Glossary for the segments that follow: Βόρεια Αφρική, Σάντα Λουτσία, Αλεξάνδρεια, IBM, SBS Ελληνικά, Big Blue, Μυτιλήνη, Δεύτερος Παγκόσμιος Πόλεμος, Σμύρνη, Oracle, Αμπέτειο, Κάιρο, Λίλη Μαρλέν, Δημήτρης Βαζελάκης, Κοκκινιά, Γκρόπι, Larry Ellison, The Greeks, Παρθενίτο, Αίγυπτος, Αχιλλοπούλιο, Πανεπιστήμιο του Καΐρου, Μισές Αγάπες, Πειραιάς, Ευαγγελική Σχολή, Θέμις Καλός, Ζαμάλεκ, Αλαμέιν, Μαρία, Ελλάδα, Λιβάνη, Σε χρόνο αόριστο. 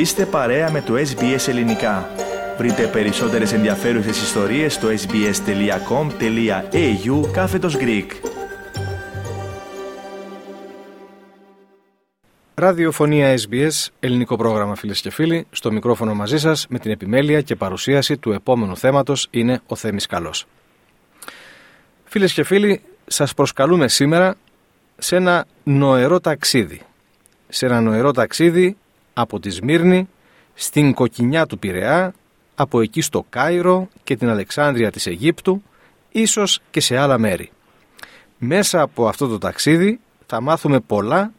Είστε παρέα με το SBS Ελληνικά. Βρείτε περισσότερες ενδιαφέρουσες ιστορίες στο sbs.com.au/Greek. Ραδιοφωνία SBS, ελληνικό πρόγραμμα φίλες και φίλοι, στο μικρόφωνο μαζί σας με την επιμέλεια και παρουσίαση του επόμενου θέματος είναι ο Θέμις Καλός. Φίλες και φίλοι, σας προσκαλούμε σήμερα σε ένα νοερό ταξίδι. Σε ένα νοερό ταξίδι από τη Σμύρνη, στην Κοκκινιά του Πειραιά, από εκεί στο Κάιρο και την Αλεξάνδρεια της Αιγύπτου, ίσως και σε άλλα μέρη. Μέσα από αυτό το ταξίδι θα μάθουμε πολλά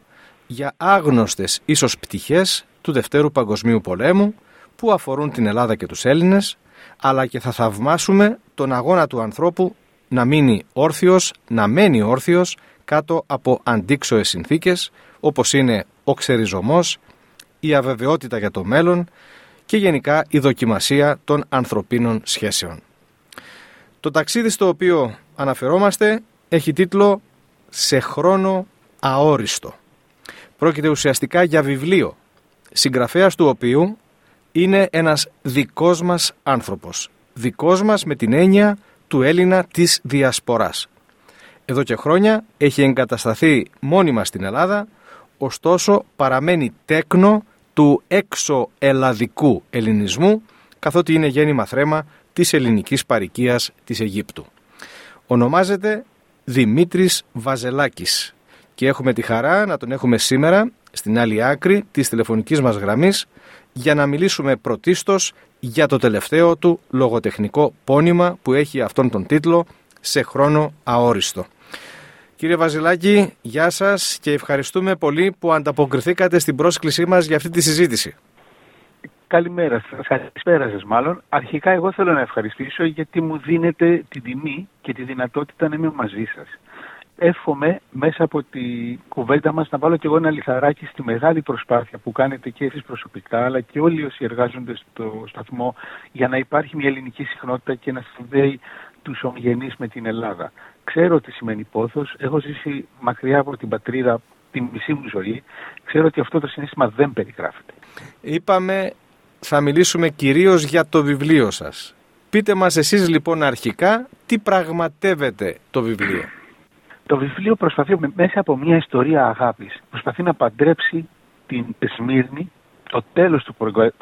για άγνωστες ίσως πτυχές του Δευτέρου Παγκοσμίου Πολέμου που αφορούν την Ελλάδα και τους Έλληνες, αλλά και θα θαυμάσουμε τον αγώνα του ανθρώπου να μείνει όρθιος, να μένει όρθιος κάτω από αντίξοες συνθήκες όπως είναι ο ξεριζωμός, η αβεβαιότητα για το μέλλον και γενικά η δοκιμασία των ανθρωπίνων σχέσεων. Το ταξίδι στο οποίο αναφερόμαστε έχει τίτλο «Σε χρόνο αόριστο». Πρόκειται ουσιαστικά για βιβλίο, συγγραφέας του οποίου είναι ένας δικός μας άνθρωπος. Δικός μας με την έννοια του Έλληνα της Διασποράς. Εδώ και χρόνια έχει εγκατασταθεί μόνιμα στην Ελλάδα, ωστόσο παραμένει τέκνο του εξωελλαδικού ελληνισμού, καθότι είναι γέννημα θρέμα της ελληνικής παροικίας της Αιγύπτου. Ονομάζεται Δημήτρης Βαζελάκης. Και έχουμε τη χαρά να τον έχουμε σήμερα στην άλλη άκρη της τηλεφωνικής μας γραμμής για να μιλήσουμε πρωτίστως για το τελευταίο του λογοτεχνικό πόνημα που έχει αυτόν τον τίτλο «Σε χρόνο αόριστο». Κύριε Βαζελάκη, γεια σας και ευχαριστούμε πολύ που ανταποκριθήκατε στην πρόσκλησή μας για αυτή τη συζήτηση. Καλημέρα σας, καλησπέρα σας μάλλον. Αρχικά εγώ θέλω να ευχαριστήσω γιατί μου δίνετε την τιμή και τη δυνατότητα να είμαι μαζί σας. Εύχομαι μέσα από τη κουβέντα μας να βάλω και εγώ ένα λιθαράκι στη μεγάλη προσπάθεια που κάνετε και εσείς προσωπικά αλλά και όλοι όσοι εργάζονται στο σταθμό για να υπάρχει μια ελληνική συχνότητα και να συνδέει τους ομογενείς με την Ελλάδα. Ξέρω τι σημαίνει πόθος, έχω ζήσει μακριά από την πατρίδα τη μισή μου ζωή, ξέρω ότι αυτό το συναίσθημα δεν περιγράφεται. Είπαμε θα μιλήσουμε κυρίως για το βιβλίο σας. Πείτε μας εσείς λοιπόν αρχικά τι πραγματεύεται το βιβλίο. Το βιβλίο προσπαθεί μέσα από μια ιστορία αγάπης, προσπαθεί να παντρέψει την Σμύρνη, το τέλος του Παγκόσμιου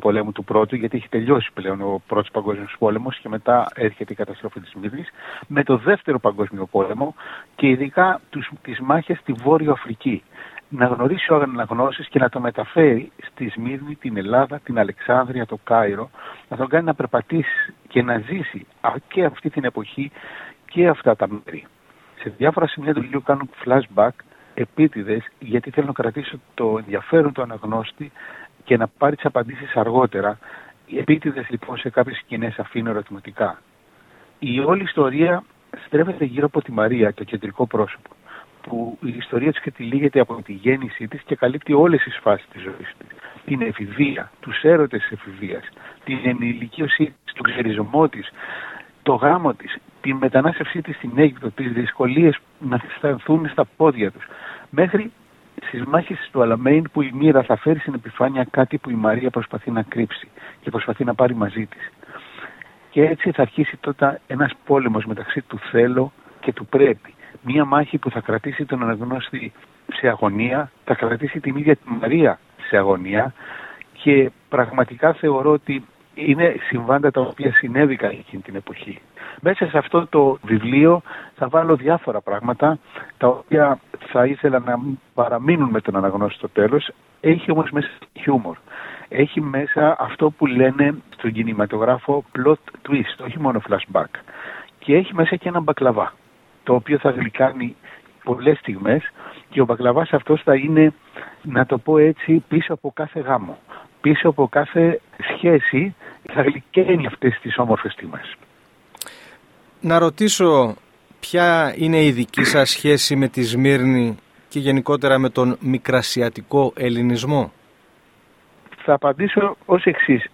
Πολέμου του Πρώτου, γιατί έχει τελειώσει πλέον ο Πρώτος Παγκόσμιος Πόλεμος και μετά έρχεται η καταστροφή της Σμύρνης, με το Δεύτερο Παγκόσμιο Πόλεμο και ειδικά τις μάχες στη Βόρεια Αφρική. Να γνωρίσει ο αναγνώστης και να το μεταφέρει στη Σμύρνη, την Ελλάδα, την Αλεξάνδρεια, το Κάιρο, να τον κάνει να περπατήσει και να ζήσει και αυτή την εποχή και αυτά τα μέρη. Σε διάφορα σημεία του βιβλίου κάνουν flashback επίτηδες γιατί θέλω να κρατήσω το ενδιαφέρον του αναγνώστη και να πάρει τις απαντήσεις αργότερα. Επίτηδες λοιπόν σε κάποιες σκηνές αφήνω ερωτηματικά. Η όλη ιστορία στρέφεται γύρω από τη Μαρία, το κεντρικό πρόσωπο, που η ιστορία της κατηλήγεται από τη γέννησή της και καλύπτει όλες τις φάσεις της ζωής της. Την εφηβεία, τους έρωτες της εφηβείας, την ενηλικίωσή της, τον ξεριζωμό της, το γάμο της, τη μετανάστευσή της στην Αίγυπτο, τις δυσκολίες να αισθανθούν στα πόδια τους, μέχρι στις μάχες του Αλαμέιν που η μοίρα θα φέρει στην επιφάνεια κάτι που η Μαρία προσπαθεί να κρύψει και προσπαθεί να πάρει μαζί της. Και έτσι θα αρχίσει τότε ένας πόλεμος μεταξύ του θέλω και του πρέπει. Μία μάχη που θα κρατήσει τον αναγνώστη σε αγωνία, θα κρατήσει την ίδια τη Μαρία σε αγωνία και πραγματικά θεωρώ ότι είναι συμβάντα τα οποία συνέβηκαν εκείνη την εποχή. Μέσα σε αυτό το βιβλίο θα βάλω διάφορα πράγματα τα οποία θα ήθελα να παραμείνουν με τον αναγνώστη στο τέλος. Έχει όμως μέσα χιούμορ. Έχει μέσα αυτό που λένε στον κινηματογράφο plot twist, όχι μόνο flashback. Και έχει μέσα και ένα μπακλαβά, το οποίο θα γλυκάνει πολλές στιγμές και ο μπακλαβάς αυτός θα είναι, να το πω έτσι, πίσω από κάθε γάμο. Πίσω από κάθε σχέση θα γλυκαίνει αυτές τις όμορφες στιγμές. Να ρωτήσω ποια είναι η δική σας σχέση με τη Σμύρνη και γενικότερα με τον μικρασιατικό ελληνισμό. Θα απαντήσω ως εξής.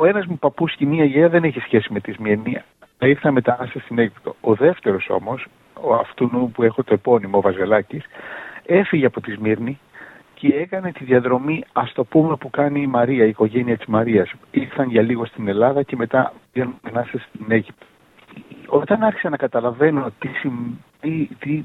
Ο ένας μου παππούς και μία γιαγιά δεν έχει σχέση με τη Σμύρνη. Ήρθα μετανάστες στην Αίγυπτο. Ο δεύτερος όμως, ο αυτού που έχω το επώνυμο, ο Βαζελάκης, έφυγε από τη Σμύρνη και έκανε τη διαδρομή, ας το πούμε, που κάνει η Μαρία, η οικογένεια της Μαρίας. Ήρθαν για λίγο στην Ελλάδα και μετά πήγαν στην Αίγυπτο. Όταν άρχισα να καταλαβαίνω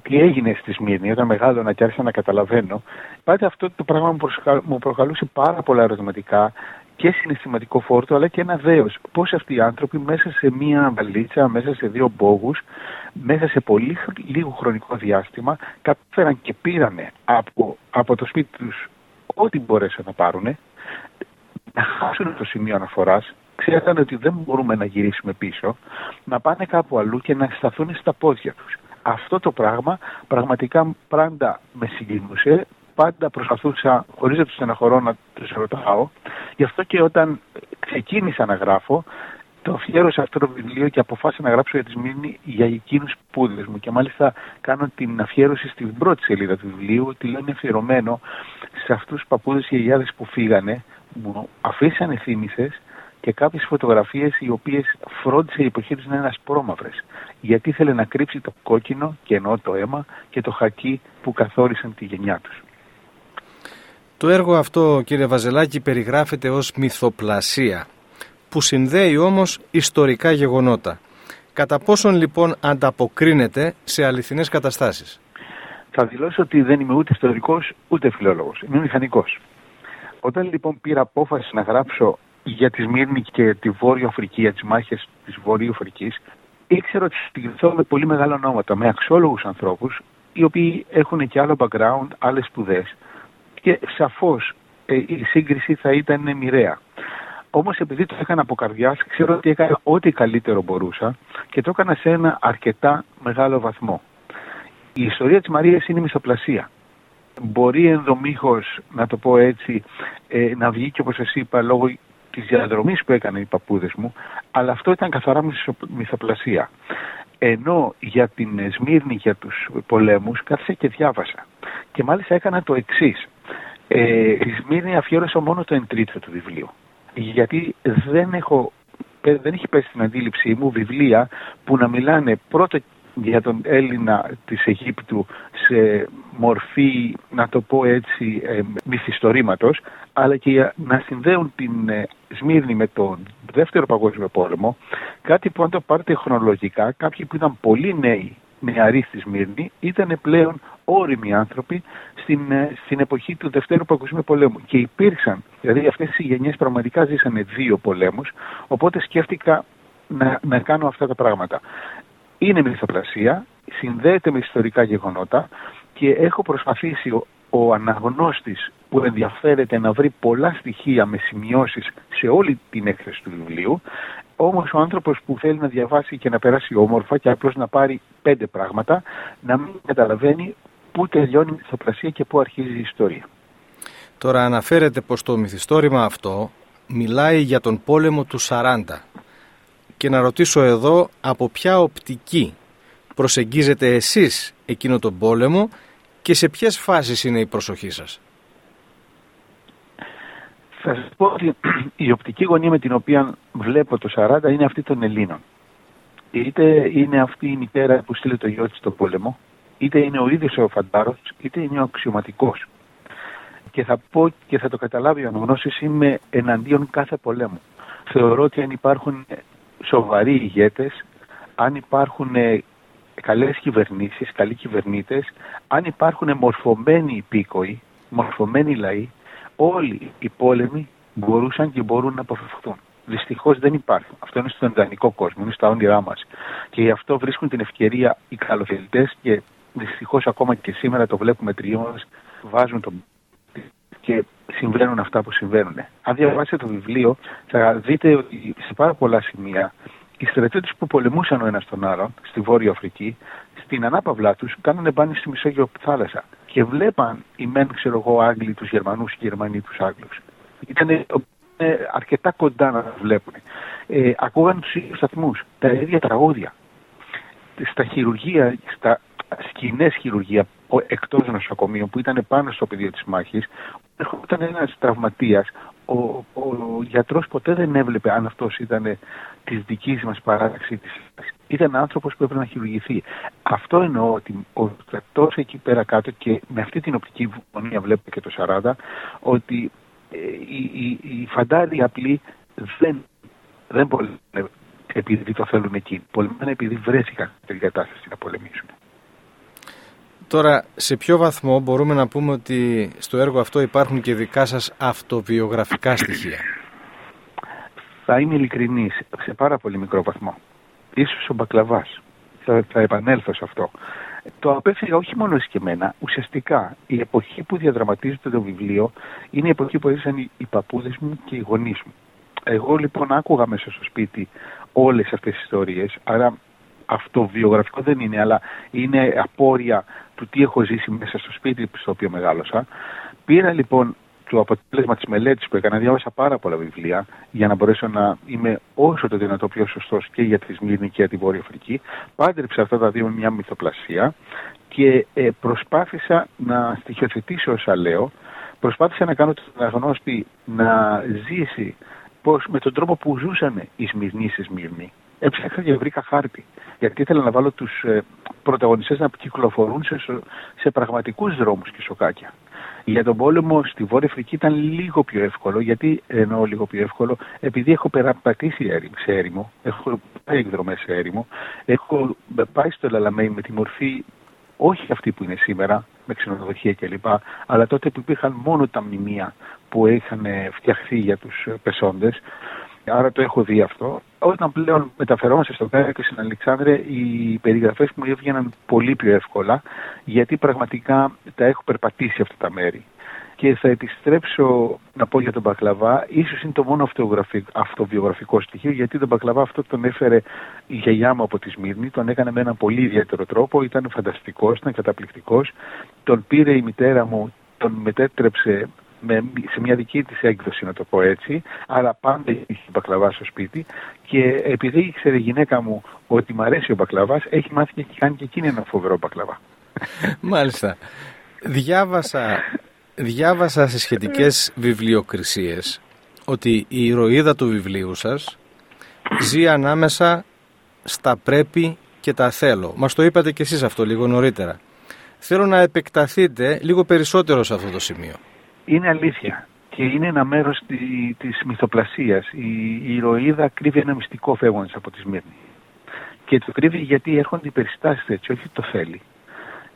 τι έγινε στη Σμύρνη, όταν μεγάλωνα και άρχισα να καταλαβαίνω, πάτε αυτό το πράγμα μου προκαλούσε πάρα πολλά ερωτηματικά και συναισθηματικό φόρτο, αλλά και ένα δέος. Πώς αυτοί οι άνθρωποι μέσα σε μία βαλίτσα, μέσα σε δύο μπόγους, μέσα σε πολύ λίγο χρονικό διάστημα, καταφέραν και πήρανε από το σπίτι τους ό,τι μπορέσαν να πάρουνε, να χάσουν το σημείο αναφοράς. Ξέρανε ότι δεν μπορούμε να γυρίσουμε πίσω, να πάνε κάπου αλλού και να σταθούν στα πόδια τους. Αυτό το πράγμα πραγματικά πάντα με συγκινούσε, πάντα προσπαθούσα, χωρίς να τους στεναχωρώ, να τους ρωτάω. Γι' αυτό και όταν ξεκίνησα να γράφω, το αφιέρωσα αυτό το βιβλίο και αποφάσισα να γράψω για τη Σμύρνη για εκείνους σπούδες μου. Και μάλιστα κάνω την αφιέρωση στην πρώτη σελίδα του βιβλίου, ότι λέω είναι αφιερωμένο σε αυτούς τους παππούδες και γιαγιάδες που φύγανε, μου αφήσανε θύμησες και κάποιες φωτογραφίες οι οποίες φρόντισε η εποχή τους να είναι ασπρόμαυρες. Γιατί ήθελε να κρύψει το κόκκινο, και εννοώ το αίμα, και το χακί που καθόρισαν τη γενιά τους. Το έργο αυτό, κύριε Βαζελάκη, περιγράφεται ως μυθοπλασία, που συνδέει όμως ιστορικά γεγονότα. Κατά πόσον λοιπόν ανταποκρίνεται σε αληθινές καταστάσεις? Θα δηλώσω ότι δεν είμαι ούτε ιστορικός ούτε φιλόλογος. Είμαι μηχανικός. Όταν λοιπόν πήρα απόφαση να γράψω για τη Σμύρνη και τη Βόρεια Αφρική, για τις μάχες της Βορείου Αφρικής, ήξερα ότι συγκριθώ με πολύ μεγάλα ονόματα, με αξιόλογους ανθρώπους, οι οποίοι έχουν και άλλο background, άλλες σπουδές. Και σαφώς η σύγκριση θα ήταν μοιραία. Όμως επειδή το έκανα από καρδιάς, ξέρω ότι έκανα ό,τι καλύτερο μπορούσα και το έκανα σε ένα αρκετά μεγάλο βαθμό. Η ιστορία της Μαρίας είναι μυθοπλασία. Μπορεί ενδομήχως, να το πω έτσι, να βγει και όπως σας είπα λόγω της διαδρομής που έκαναν οι παππούδες μου, αλλά αυτό ήταν καθαρά μυθοπλασία. Ενώ για την Σμύρνη, για τους πολέμους, κάθισα και διάβασα. Και μάλιστα έκανα το εξής. Στη Σμύρνη αφιέρωσα μόνο το 1/3 του βιβλίου. Γιατί δεν έχει πέσει στην αντίληψή μου βιβλία που να μιλάνε πρώτα για τον Έλληνα της Αιγύπτου σε μορφή, να το πω έτσι, μυθιστορήματος, αλλά και να συνδέουν την Σμύρνη με τον Δεύτερο Παγκόσμιο Πόλεμο, κάτι που αν το πάρετε χρονολογικά, κάποιοι που ήταν πολύ νεαροί στη Σμύρνη, ήταν πλέον όριμοι άνθρωποι στην εποχή του Δευτέρου Παγκοσμίου Πολέμου. Και υπήρξαν, δηλαδή αυτές οι γενιές πραγματικά ζήσανε δύο πολέμους, οπότε σκέφτηκα να κάνω αυτά τα πράγματα. Είναι μυθοπλασία, συνδέεται με ιστορικά γεγονότα και έχω προσπαθήσει ο αναγνώστης που ενδιαφέρεται να βρει πολλά στοιχεία με σημειώσεις σε όλη την έκθεση του βιβλίου, όμως ο άνθρωπος που θέλει να διαβάσει και να περάσει όμορφα και απλώς να πάρει 5 πράγματα, να μην καταλαβαίνει πού τελειώνει η μυθοπλασία και πού αρχίζει η ιστορία. Τώρα αναφέρεται πως το μυθιστόρημα αυτό μιλάει για τον πόλεμο του 40. Και να ρωτήσω εδώ από ποια οπτική προσεγγίζετε εσείς εκείνο τον πόλεμο και σε ποιες φάσεις είναι η προσοχή σας? Θα σας πω ότι η οπτική γωνία με την οποία βλέπω το 40 είναι αυτή των Ελλήνων. Είτε είναι αυτή η μητέρα που στείλει το γιο της στον πόλεμο, είτε είναι ο ίδιος ο φαντάρος, είτε είναι ο αξιωματικός. Και θα πω και θα το καταλάβει ο αναγνώστης, είμαι εναντίον κάθε πολέμου. Θεωρώ ότι αν υπάρχουν σοβαροί ηγέτες, αν υπάρχουν καλές κυβερνήσεις, καλοί κυβερνήτες, αν υπάρχουν μορφωμένοι υπήκοοι, μορφωμένοι λαοί, όλοι οι πόλεμοι μπορούσαν και μπορούν να αποφευχθούν. Δυστυχώς δεν υπάρχουν. Αυτό είναι στον ιδανικό κόσμο, είναι στα όνειρά μας. Και γι' αυτό βρίσκουν την ευκαιρία οι καλοθελητές και δυστυχώς ακόμα και σήμερα το βλέπουμε τριώμας, βάζουν τον και συμβαίνουν αυτά που συμβαίνουν. Αν διαβάσετε το βιβλίο, θα δείτε ότι σε πάρα πολλά σημεία οι στρατιώτες που πολεμούσαν ο ένας τον άλλον στη Βόρεια Αφρική, στην ανάπαυλά τους κάνανε μπάνι στη Μεσόγειο θάλασσα και βλέπαν οι μεν, ξέρω εγώ, Άγγλοι τους Γερμανούς και οι Γερμανοί τους Άγγλους. Ήταν αρκετά κοντά να βλέπουν. Ακούγαν τους ίδιους σταθμούς, τα ίδια τραγούδια. Στα χειρουργεία, στα σκηνές χειρουργεία εκτός νοσοκομείων που ήταν πάνω στο πεδίο της μάχης, έρχονταν ένας τραυματίας. Ο γιατρός ποτέ δεν έβλεπε αν αυτός ήταν της δικής μας παράταξης. ήταν άνθρωπος που έπρεπε να χειρουργηθεί. Αυτό εννοώ, ότι ο στρατός εκεί πέρα κάτω, και με αυτή την οπτική γωνία βλέπω και το 40, ότι οι φαντάροι απλοί δεν πολεμάνε επειδή το θέλουν εκεί. Πολεμάνε επειδή βρέθηκαν την κατάσταση να πολεμήσουν. Τώρα, σε ποιο βαθμό μπορούμε να πούμε ότι στο έργο αυτό υπάρχουν και δικά σας αυτοβιογραφικά στοιχεία? Θα είμαι ειλικρινής, σε πάρα πολύ μικρό βαθμό. Ίσως ο μπακλαβάς. Θα επανέλθω σε αυτό. Το απέφυγα όχι μόνο εσύ και εμένα. Ουσιαστικά η εποχή που διαδραματίζεται το βιβλίο είναι η εποχή που έζησαν οι παππούδες μου και οι γονείς μου. Εγώ λοιπόν άκουγα μέσα στο σπίτι όλες αυτές τις ιστορίες. Άρα αυτοβιογραφικό δεν είναι, αλλά είναι απόρρια του τι έχω ζήσει μέσα στο σπίτι στο οποίο μεγάλωσα. Πήρα λοιπόν το αποτέλεσμα της μελέτης που έκανα, διάβασα πάρα πολλά βιβλία για να μπορέσω να είμαι όσο το δυνατό πιο σωστός και για τη Σμύρνη και για τη Βόρεια Αφρική. Πάντρεψα αυτά τα δύο με μια μυθοπλασία και προσπάθησα να στοιχειοθετήσω όσα λέω. Προσπάθησα να κάνω τον αγνώστη να ζήσει πώς, με τον τρόπο που ζούσαν οι Σμυρνοί στη Σμύρνη. Έψαχα και βρήκα χάρτη, γιατί ήθελα να βάλω τους πρωταγωνιστές να κυκλοφορούν σε πραγματικούς δρόμους και σοκάκια. Για τον πόλεμο στη Βόρεια Αφρική ήταν λίγο πιο εύκολο, γιατί εννοώ λίγο πιο εύκολο, επειδή έχω περπατήσει σε έρημο, έχω πάει εκδρομές σε έρημο, έχω πάει στο Αλαμέιν με τη μορφή όχι αυτή που είναι σήμερα, με ξενοδοχεία κλπ, αλλά τότε που υπήρχαν μόνο τα μνημεία που είχαν φτιαχθεί για τους πεσόντες. Άρα το έχω δει αυτό. Όταν πλέον μεταφερόμαστε στον Κάιρο και στην Αλεξάνδρεια, οι περιγραφές μου έβγαιναν πολύ πιο εύκολα, γιατί πραγματικά τα έχω περπατήσει αυτά τα μέρη. Και θα επιστρέψω να πω για τον μπακλαβά, ίσως είναι το μόνο αυτοβιογραφικό στοιχείο, γιατί τον μπακλαβά αυτό τον έφερε η γιαγιά μου από τη Σμύρνη, τον έκανε με έναν πολύ ιδιαίτερο τρόπο, ήταν φανταστικός, ήταν καταπληκτικός. Τον πήρε η μητέρα μου, τον μετέτρεψε σε μια δική της έκδοση, να το πω έτσι, αλλά πάντα είχε μπακλαβά στο σπίτι, και επειδή ήξερε η γυναίκα μου ότι μ' αρέσει ο μπακλαβάς, έχει μάθει και έχει κάνει και εκείνη ένα φοβερό μπακλαβά. Μάλιστα. Διάβασα στις σχετικές βιβλιοκρισίες ότι η ηρωίδα του βιβλίου σας ζει ανάμεσα στα πρέπει και τα θέλω. Μας το είπατε κι εσείς αυτό λίγο νωρίτερα. Θέλω να επεκταθείτε λίγο περισσότερο σε αυτό το σημείο. Είναι αλήθεια και είναι ένα μέρος της μυθοπλασίας. Η ηρωίδα κρύβει ένα μυστικό φεύγοντας από τη Σμύρνη. Και το κρύβει γιατί έρχονται οι περιστάσεις έτσι, όχι το θέλει.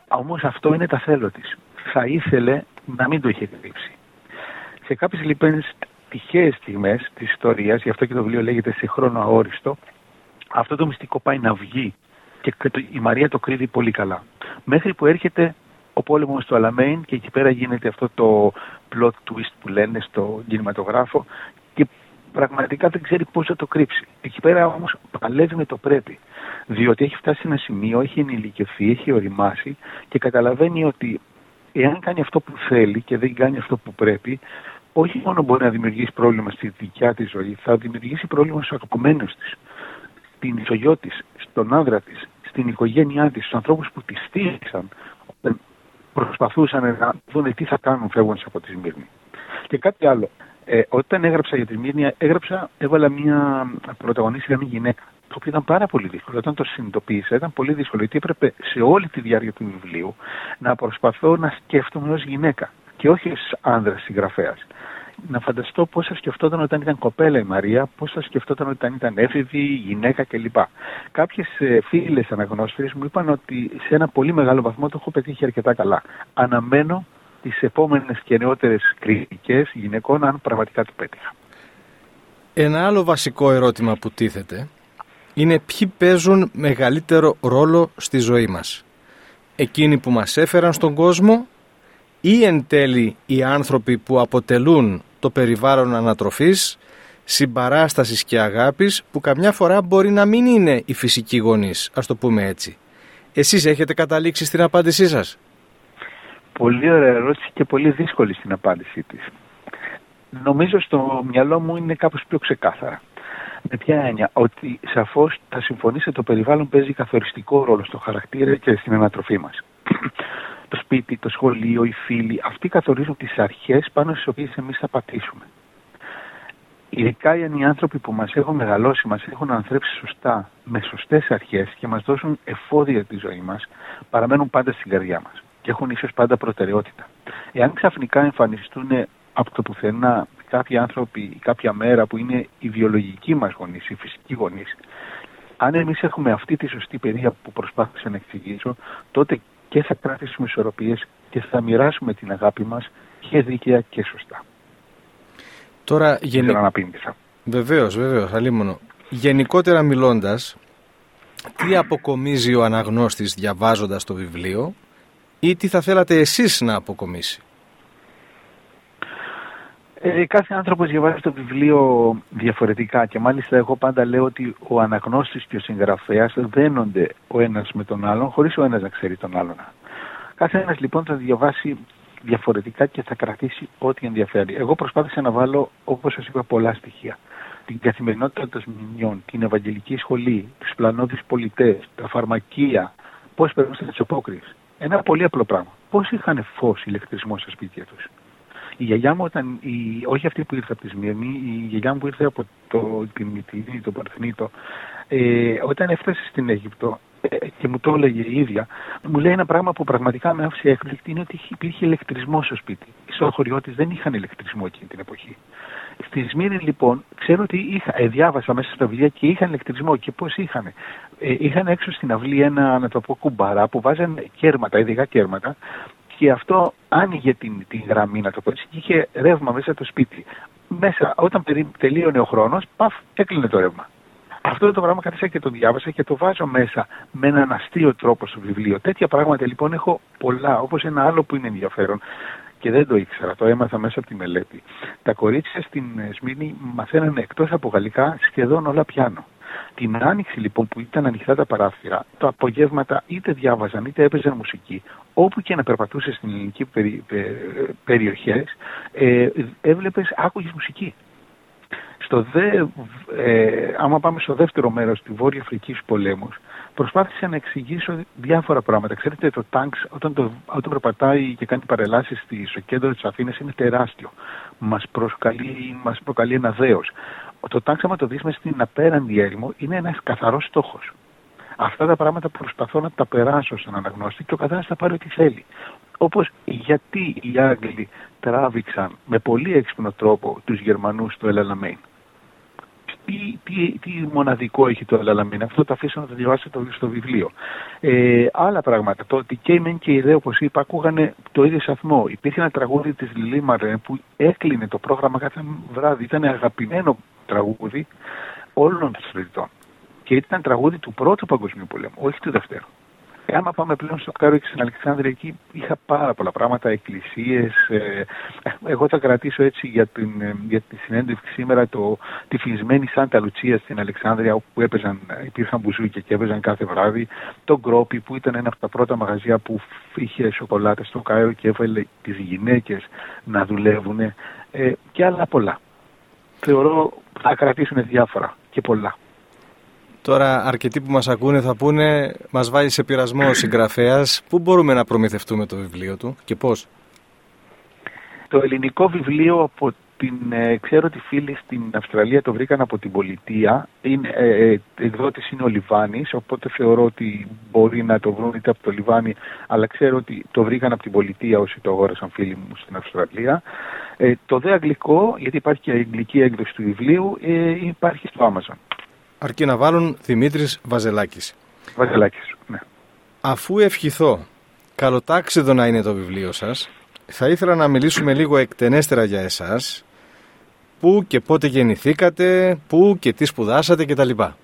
Όμως αυτό είναι τα θέλω της. Θα ήθελε να μην το είχε κρύψει. Σε κάποιες λοιπόν τυχαίες στιγμές της ιστορίας, γι' αυτό και το βιβλίο λέγεται «Σε χρόνο αόριστο», αυτό το μυστικό πάει να βγει και η Μαρία το κρύβει πολύ καλά. Μέχρι που έρχεται ο πόλεμος στο Αλαμέιν και εκεί πέρα γίνεται αυτό το plot twist που λένε στο κινηματογράφο, και πραγματικά δεν ξέρει πώς θα το κρύψει. Εκεί πέρα όμως παλεύει με το πρέπει, διότι έχει φτάσει σε ένα σημείο, έχει ενηλικιωθεί, έχει οριμάσει και καταλαβαίνει ότι εάν κάνει αυτό που θέλει και δεν κάνει αυτό που πρέπει, όχι μόνο μπορεί να δημιουργήσει πρόβλημα στη δικιά της ζωή, θα δημιουργήσει πρόβλημα στους ακουμένους της, στην ισογειό της, στον άντρα της, στην οικογένειά της, στους ανθρώπους που τη στήριξαν, προσπαθούσαν να δουν τι θα κάνουν φεύγοντας από τη Σμύρνη. Και κάτι άλλο. Όταν έγραψα για τη Σμύρνη, έβαλα μια πρωταγωνίστρια, μια γυναίκα, το οποίο ήταν πάρα πολύ δύσκολο. Όταν το συνειδητοποίησα, ήταν πολύ δύσκολο, γιατί έπρεπε σε όλη τη διάρκεια του βιβλίου να προσπαθώ να σκέφτομαι ως γυναίκα και όχι ως άνδρας συγγραφέας. Να φανταστώ πώς θα σκεφτόταν όταν ήταν κοπέλα η Μαρία, πώς θα σκεφτόταν όταν ήταν έφηβη, γυναίκα κλπ. Κάποιες φίλες αναγνώστριες μου είπαν ότι σε ένα πολύ μεγάλο βαθμό το έχω πετύχει αρκετά καλά. Αναμένω τις επόμενες και νεότερες κριτικές γυναικών, αν πραγματικά το πέτυχα. Ένα άλλο βασικό ερώτημα που τίθεται είναι ποιοι παίζουν μεγαλύτερο ρόλο στη ζωή μας. Εκείνοι που μας έφεραν στον κόσμο, ή εν τέλει οι άνθρωποι που αποτελούν το περιβάλλον ανατροφής, συμπαράστασης και αγάπης, που καμιά φορά μπορεί να μην είναι οι φυσικοί γονείς, ας το πούμε έτσι. Εσείς έχετε καταλήξει στην απάντησή σας? Πολύ ωραία ερώτηση και πολύ δύσκολη στην απάντησή της. Νομίζω στο μυαλό μου είναι κάπως πιο ξεκάθαρα. Με ποια έννοια? Ότι σαφώς θα συμφωνήσετε, το περιβάλλον παίζει καθοριστικό ρόλο στο χαρακτήρα και στην ανατροφή μας. Το σπίτι, το σχολείο, οι φίλοι, αυτοί καθορίζουν τις αρχές πάνω στις οποίες εμείς θα πατήσουμε. Ειδικά οι άνθρωποι που μας έχουν μεγαλώσει, μας έχουν ανθρέψει σωστά, με σωστές αρχές και μας δώσουν εφόδια τη ζωή μας, παραμένουν πάντα στην καρδιά μας και έχουν ίσως πάντα προτεραιότητα. Εάν ξαφνικά εμφανιστούν από το πουθενά κάποιοι άνθρωποι ή κάποια μέρα που είναι οι βιολογικοί μας γονείς, οι φυσικοί γονείς, αν εμείς έχουμε αυτή τη σωστή παιδεία που προσπάθησα να εξηγήσω, τότε και θα κρατήσουμε ισορροπίες και θα μοιράσουμε την αγάπη μας και δίκαια και σωστά. Τώρα γενικότερα. Βεβαίως, βεβαίως, αλίμονο. Γενικότερα μιλώντας, τι αποκομίζει ο αναγνώστης διαβάζοντας το βιβλίο ή τι θα θέλατε εσείς να αποκομίσει? Κάθε άνθρωπος διαβάζει το βιβλίο διαφορετικά και μάλιστα εγώ πάντα λέω ότι ο αναγνώστης και ο συγγραφέας δένονται ο ένας με τον άλλον χωρίς ο ένας να ξέρει τον άλλον. Κάθε ένας λοιπόν θα διαβάσει διαφορετικά και θα κρατήσει ό,τι ενδιαφέρει. Εγώ προσπάθησα να βάλω, όπως σας είπα, πολλά στοιχεία. Την καθημερινότητα των μηνιών, την Ευαγγελική Σχολή, τους πλανώδεις πολιτές, τα φαρμακεία, πώς περνούσαν τις απόκριες. Ένα πολύ απλό πράγμα. Πώς είχαν φως, ηλεκτρισμό στα σπίτια τους. Η γιαγιά μου, όχι αυτή που ήρθε από τη Σμύρνη, η γιαγιά μου που ήρθε από τη Μυτιλήνη, τον Παρθενίτο, όταν έφτασε στην Αίγυπτο και μου το έλεγε η ίδια, μου λέει ένα πράγμα που πραγματικά με άφησε έκπληκτη, είναι ότι υπήρχε ηλεκτρισμό στο σπίτι. Στο χωριό της δεν είχαν ηλεκτρισμό εκείνη την εποχή. Στη Σμύρνη λοιπόν, ξέρω ότι διάβασα μέσα στα βιβλία και είχαν ηλεκτρισμό. Και πώς είχαν? Είχαν έξω στην αυλή ένα, να το πω, κουμπαρά που βάζαν κέρματα, ειδικά κέρματα. Και αυτό άνοιγε την γραμμή, να το πω έτσι, και είχε ρεύμα μέσα το σπίτι. Μέσα, όταν τελείωνε ο χρόνος, παφ, έκλεινε το ρεύμα. Αυτό το πράγμα καθίσα και το διάβασα και το βάζω μέσα με έναν αστείο τρόπο στο βιβλίο. Τέτοια πράγματα λοιπόν έχω πολλά, όπως ένα άλλο που είναι ενδιαφέρον και δεν το ήξερα, το έμαθα μέσα από τη μελέτη. Τα κορίτσια στην Σμύρνη μαθαίνανε εκτός από γαλλικά σχεδόν όλα πιάνο. Την άνοιξη λοιπόν που ήταν ανοιχτά τα παράθυρα, τα απογεύματα είτε διάβαζαν είτε έπαιζαν μουσική. Όπου και να περπατούσες στην ελληνική περιοχές, έβλεπες, άκουγες μουσική. Άμα πάμε στο δεύτερο μέρος του Βόρεια Αφρικής πολέμους, προσπάθησα να εξηγήσω διάφορα πράγματα. Ξέρετε, το τάγκ όταν περπατάει και κάνει παρελάσεις στο κέντρο της Αθήνας είναι τεράστιο. Μας προκαλεί ένα δέος. Το τάγκ, άμα το δεις μες στην απέραντη έρημο, είναι ένας καθαρός στόχος. Αυτά τα πράγματα προσπαθώ να τα περάσω στον αναγνώστη και ο καθένας θα πάρει ό,τι θέλει. Όπως γιατί οι Άγγλοι τράβηξαν με πολύ έξυπνο τρόπο τους Γερμανούς στο Αλαμέιν. Τι μοναδικό έχει το Αλαμέιν? Αυτό το αφήσω να το διαβάσετε στο βιβλίο. Άλλα πράγματα. Το ότι και η Μεν και η Δε, όπως είπα, ακούγανε το ίδιο σταθμό. Υπήρχε ένα τραγούδι της Λίλη Μαρλέν που έκλεινε το πρόγραμμα κάθε βράδυ. Ήταν αγαπημένο τραγούδι όλων των στρατητών. Και ήταν τραγούδι του Πρώτου Παγκοσμίου Πολέμου, όχι του Δευτέρου. Άμα πάμε πλέον στο Κάιρο και στην Αλεξάνδρεια, εκεί είχα πάρα πολλά πράγματα, εκκλησίες. Εγώ θα κρατήσω έτσι για τη συνέντευξη σήμερα τη φυλισμένη Σάντα Λουτσία στην Αλεξάνδρεια, όπου υπήρχαν μπουζούκια και έπαιζαν κάθε βράδυ. Το Γκρόπι, που ήταν ένα από τα πρώτα μαγαζιά που είχε σοκολάτες στο Κάιρο και έβαλε τις γυναίκες να δουλεύουν. Και άλλα πολλά. Θεωρώ θα κρατήσουν διάφορα και πολλά. Τώρα αρκετοί που μας ακούνε θα πούνε, μας βάζει σε πειρασμό ο συγγραφέας. Πού μπορούμε να προμηθευτούμε το βιβλίο του και πώς? Το ελληνικό βιβλίο από ξέρω τη φίλη στην Αυστραλία το βρήκαν από την πολιτεία. Εκδότης είναι ο Λιβάνης, οπότε θεωρώ ότι μπορεί να το βρουν είτε από το Λιβάνι, αλλά ξέρω ότι το βρήκαν από την πολιτεία όσοι το αγόρασαν φίλοι μου στην Αυστραλία. Το δε αγγλικό, γιατί υπάρχει και η αγγλική έκδοση του βιβλίου, υπάρχει στο Amazon. Αρκεί να βάλουν Δημήτρης Βαζελάκης. Βαζελάκης, ναι. Αφού ευχηθώ καλοτάξιδο να είναι το βιβλίο σας, θα ήθελα να μιλήσουμε λίγο εκτενέστερα για εσάς. Πού και πότε γεννηθήκατε, πού και τι σπουδάσατε κτλ. Εγώ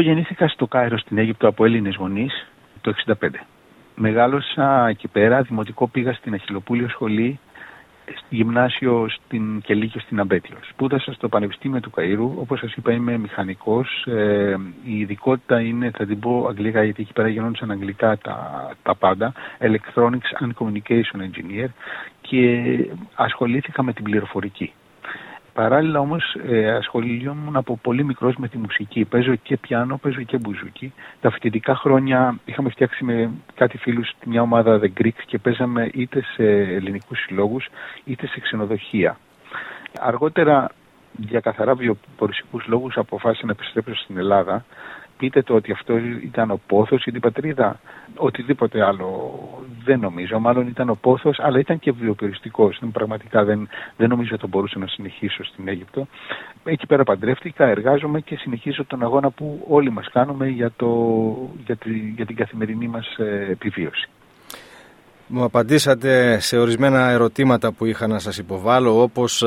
γεννήθηκα στο Κάιρο στην Αίγυπτο από Έλληνες γονείς το 1965. Μεγάλωσα εκεί πέρα, δημοτικό πήγα στην Αχιλλοπούλιο σχολή, γυμνάσιο και λύκειο στην Αμπέτειο. Σπούδασα στο Πανεπιστήμιο του Καΐρου. Όπως σας είπα, είμαι μηχανικός. Η ειδικότητα είναι, θα την πω αγγλικά, γιατί εκεί πέρα γινόντουσαν αγγλικά τα πάντα, Electronics and Communication Engineer, και ασχολήθηκα με την πληροφορική. Παράλληλα όμως ασχολιόμουν από πολύ μικρός με τη μουσική. Παίζω και πιάνο, παίζω και μπουζούκι. Τα φοιτητικά χρόνια είχαμε φτιάξει με κάτι φίλους μια ομάδα The Greeks και παίζαμε είτε σε ελληνικούς συλλόγους είτε σε ξενοδοχεία. Αργότερα, για καθαρά βιοπορισικούς λόγους, αποφάσισε να επιστρέψω στην Ελλάδα. Πείτε το ότι αυτό ήταν ο πόθος ή την πατρίδα. Οτιδήποτε άλλο δεν νομίζω. Μάλλον ήταν ο πόθος, αλλά ήταν και βιοπεριστικός. Πραγματικά δεν νομίζω ότι μπορούσα να συνεχίσω στην Αίγυπτο. Εκεί πέρα παντρεύτηκα, εργάζομαι και συνεχίζω τον αγώνα που όλοι μας κάνουμε για την καθημερινή μας επιβίωση. Μου απαντήσατε σε ορισμένα ερωτήματα που είχα να σας υποβάλω, όπως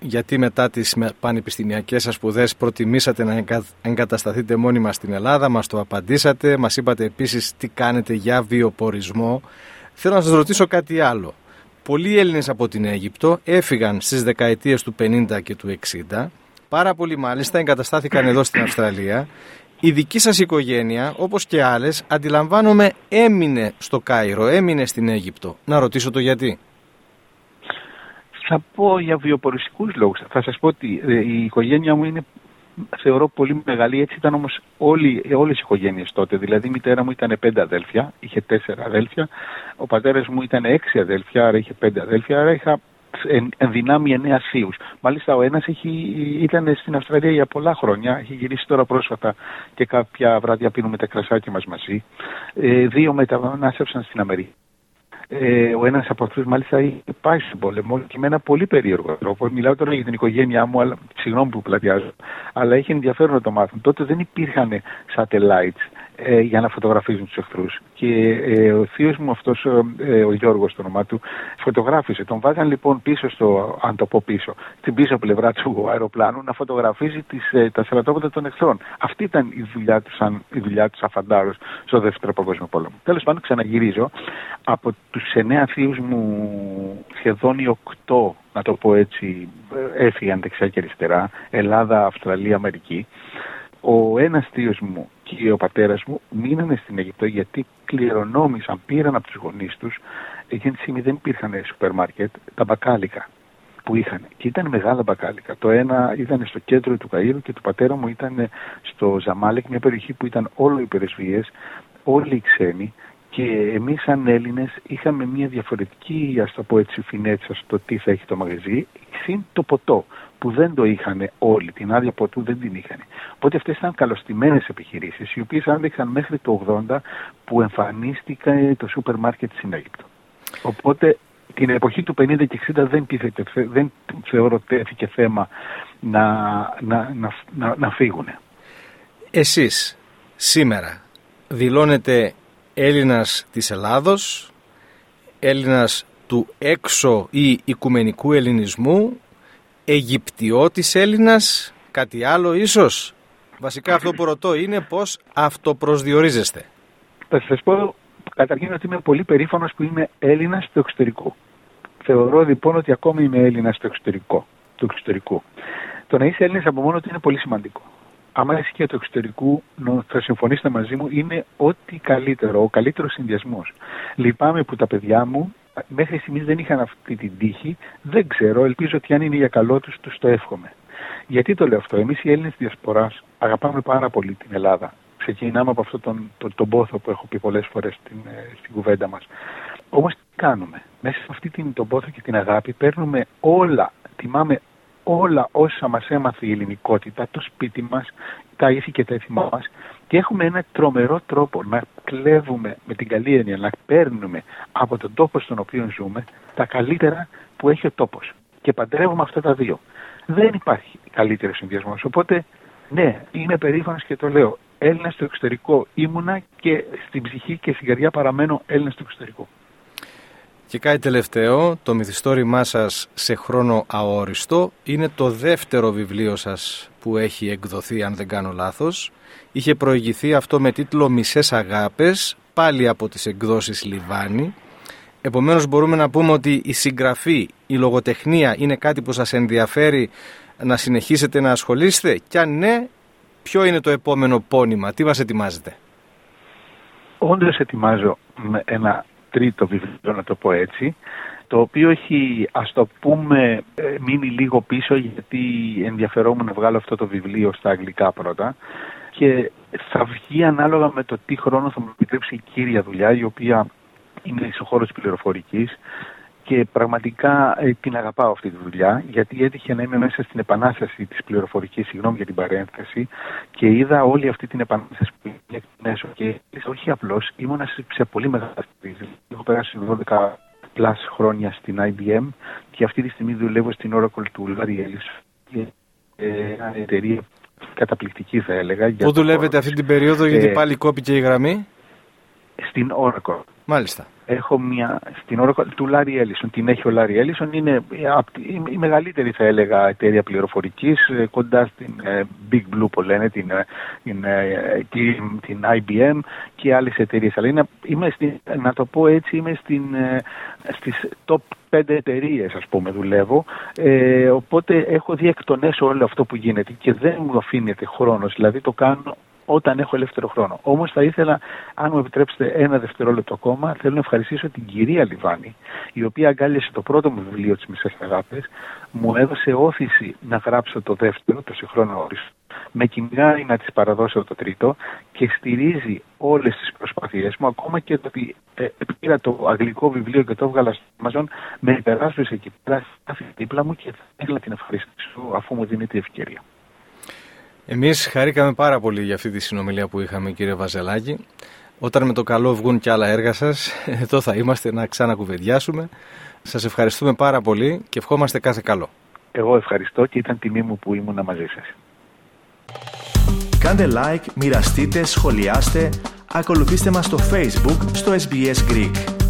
γιατί μετά τις πανεπιστημιακές σας σπουδές προτιμήσατε να εγκατασταθείτε μόνιμα στην Ελλάδα. Μας το απαντήσατε, μας είπατε επίσης τι κάνετε για βιοπορισμό. Θέλω να σας ρωτήσω κάτι άλλο. Πολλοί Έλληνες από την Αίγυπτο έφυγαν στις δεκαετίες του 50 και του 60. Πάρα πολλοί μάλιστα εγκαταστάθηκαν εδώ στην Αυστραλία. Η δική σας οικογένεια, όπως και άλλες, αντιλαμβάνομαι, έμεινε στο Κάιρο, έμεινε στην Αίγυπτο. Να ρωτήσω το γιατί. Θα πω για βιοποριστικούς λόγους. Θα σας πω ότι η οικογένεια μου είναι, θεωρώ, πολύ μεγάλη. Έτσι ήταν όμως όλες οι οικογένειες τότε. Δηλαδή η μητέρα μου ήταν 5 αδέλφια, είχε 4 αδέλφια. Ο πατέρας μου ήταν 6 αδέλφια, άρα είχε 5 αδέλφια, άρα είχα ενδυνάμει 9 θείους. Μάλιστα ο ένας ήταν στην Αυστραλία για πολλά χρόνια, έχει γυρίσει τώρα πρόσφατα και κάποια βράδια πίνουμε τα κρασάκια μας μαζί. 2 μετανάστευσαν στην Αμερική. Ο ένας από αυτούς μάλιστα είχε πάει στον πόλεμο και με ένα πολύ περίεργο τρόπο. Μιλάω τώρα για την οικογένειά μου, αλλά, συγγνώμη που πλατιάζω, αλλά είχε ενδιαφέρον να το μάθουν. Τότε δεν υπήρχαν satellites για να φωτογραφίζουν τους εχθρούς. Και ο θείος μου αυτός, ο Γιώργος το όνομά του, φωτογράφησε. Τον βάζαν λοιπόν πίσω στην πίσω πλευρά του αεροπλάνου να φωτογραφίζει τα στρατόπεδα των εχθρών. Αυτή ήταν η δουλειά του σαν φαντάρος στο Δεύτερο Παγκόσμιο Πόλεμο. Τέλος πάντων, ξαναγυρίζω. Από τους 9 θείους μου, σχεδόν οι 8, να το πω έτσι, έφυγαν δεξιά και αριστερά. Ελλάδα, Αυστραλία, Αμερική. Ο ένας θείος μου και ο πατέρας μου μείνανε στην Αίγυπτο γιατί κληρονόμησαν, πήραν από τους γονείς τους. Εκείνη τη στιγμή δεν υπήρχαν σούπερ μάρκετ, τα μπακάλικα που είχαν. Και ήταν μεγάλα μπακάλικα. Το ένα ήταν στο κέντρο του Καΐρου και του πατέρα μου ήταν στο Ζαμάλεκ, μια περιοχή που ήταν όλο οι πρεσβείες, όλοι οι ξένοι. Και εμείς σαν Έλληνες είχαμε μια διαφορετική, ας το πω έτσι, φινέτσα στο τι θα έχει το μαγαζί, συν το ποτό που δεν το είχαν όλοι, την άδεια ποτού δεν την είχαν. Οπότε αυτές ήταν καλωστημένες επιχειρήσεις, οι οποίες άντεξαν μέχρι το 80 που εμφανίστηκε το σούπερ μάρκετ στην Αίγυπτο. Οπότε την εποχή του 50 και 60 δεν θεωρώ τέθηκε θέμα να φύγουν. Εσείς σήμερα δηλώνετε Έλληνας της Ελλάδος, Έλληνας του έξω ή οικουμενικού ελληνισμού, Αιγυπτιώτης Έλληνας, κάτι άλλο ίσως. Βασικά αυτό που ρωτώ είναι πώς αυτοπροσδιορίζεστε. Θα σας πω καταρχήν ότι είμαι πολύ περήφανος που είμαι Έλληνας του εξωτερικού. Θεωρώ λοιπόν ότι ακόμη είμαι Έλληνας του εξωτερικού. Το να είσαι Έλληνας από μόνο του είναι πολύ σημαντικό. Άμα είσαι και του εξωτερικού, θα συμφωνήσετε μαζί μου, είναι ό,τι καλύτερο, ο καλύτερος συνδυασμός. Λυπάμαι που τα παιδιά μου μέχρι στιγμής δεν είχαν αυτή την τύχη. Δεν ξέρω, ελπίζω ότι αν είναι για καλό τους το εύχομαι. Γιατί το λέω αυτό? Εμείς οι Έλληνες διασποράς αγαπάμε πάρα πολύ την Ελλάδα. Ξεκινάμε από αυτόν τον πόθο που έχω πει πολλές φορές στην κουβέντα μας. Όμως τι κάνουμε? Μέσα σε αυτή τον πόθο και την αγάπη παίρνουμε όλα, τιμάμε όλα όσα μας έμαθε η ελληνικότητα, το σπίτι μας, τα ήθη και τα έθιμά μας, και έχουμε ένα τρομερό τρόπο να κλέβουμε, με την καλή έννοια, να παίρνουμε από τον τόπο στον οποίο ζούμε τα καλύτερα που έχει ο τόπος. Και παντρεύουμε αυτά τα δύο. Δεν υπάρχει καλύτερο συνδυασμός. Οπότε, ναι, είμαι περήφανος και το λέω. Έλληνας στο εξωτερικό ήμουνα και στην ψυχή και στην καρδιά παραμένω Έλληνας στο εξωτερικό. Και κάτι τελευταίο, το μυθιστόρημά σας «Σε χρόνο αόριστο» είναι το δεύτερο βιβλίο σας που έχει εκδοθεί, αν δεν κάνω λάθος. Είχε προηγηθεί αυτό με τίτλο «Μισές Αγάπες», πάλι από τις εκδόσεις Λιβάνη. Επομένως μπορούμε να πούμε ότι η συγγραφή, η λογοτεχνία είναι κάτι που σας ενδιαφέρει να συνεχίσετε να ασχολείστε. Κι αν ναι, ποιο είναι το επόμενο πόνημα, τι μας ετοιμάζετε? Όντως ετοιμάζω ένα τρίτο βιβλίο, να το πω έτσι, το οποίο έχει, ας το πούμε, μείνει λίγο πίσω γιατί ενδιαφερόμουν να βγάλω αυτό το βιβλίο στα αγγλικά πρώτα και θα βγει ανάλογα με το τι χρόνο θα μου επιτρέψει η κύρια δουλειά, η οποία είναι στο χώρο της πληροφορικής και πραγματικά την αγαπάω αυτή τη δουλειά, γιατί έτυχε να είμαι μέσα στην επανάσταση της πληροφορικής, συγγνώμη για την παρένθεση, και είδα όλη αυτή την επανάσταση που έγινε μέσω και όχι απλώς, ήμουνα σε πολύ μεγάλη κρίση. Έχω περάσει 12 πλάς χρόνια στην IBM και αυτή τη στιγμή δουλεύω στην Oracle του Larry Ellison, μια εταιρεία καταπληκτική θα έλεγα. Πού δουλεύετε αυτή την περίοδο, γιατί πάλι κόπηκε η γραμμή? Στην Oracle. Μάλιστα. Έχω μια στην Oracle του Larry Ellison, την έχει ο Larry Ellison, είναι η μεγαλύτερη θα έλεγα εταιρεία πληροφορικής, κοντά στην Big Blue που λένε, την IBM και άλλες εταιρείες, αλλά να το πω έτσι, είμαι στις top 5 εταιρείες ας πούμε δουλεύω, οπότε έχω δει εκ των έσω όλο αυτό που γίνεται και δεν μου αφήνεται χρόνος, δηλαδή το κάνω όταν έχω ελεύθερο χρόνο. Όμως θα ήθελα, αν μου επιτρέψετε ένα δευτερόλεπτο ακόμα, θέλω να ευχαριστήσω την κυρία Λιβάνη, η οποία αγκάλιασε το πρώτο μου βιβλίο, τις Μισές Αγάπες, μου έδωσε όθηση να γράψω το δεύτερο, το Σε χρόνο αόριστο. Με κυνηγάει να της παραδώσω το τρίτο και στηρίζει όλες τις προσπαθίες μου, ακόμα και το ότι πήρα το αγγλικό βιβλίο και το έβγαλα στο Amazon, με υπεράσπισε εκεί πέρα δίπλα μου και θα ήθελα να την ευχαριστήσω αφού μου δίνει την ευκαιρία. Εμείς χαρήκαμε πάρα πολύ για αυτή τη συνομιλία που είχαμε, κύριε Βαζελάκη. Όταν με το καλό βγουν και άλλα έργα σας, εδώ θα είμαστε να ξανακουβεντιάσουμε. Σας ευχαριστούμε πάρα πολύ και ευχόμαστε κάθε καλό. Εγώ ευχαριστώ και ήταν τιμή μου που ήμουν μαζί σας. Κάντε like, μοιραστείτε, σχολιάστε, ακολουθήστε μας στο Facebook, στο SBS Greek.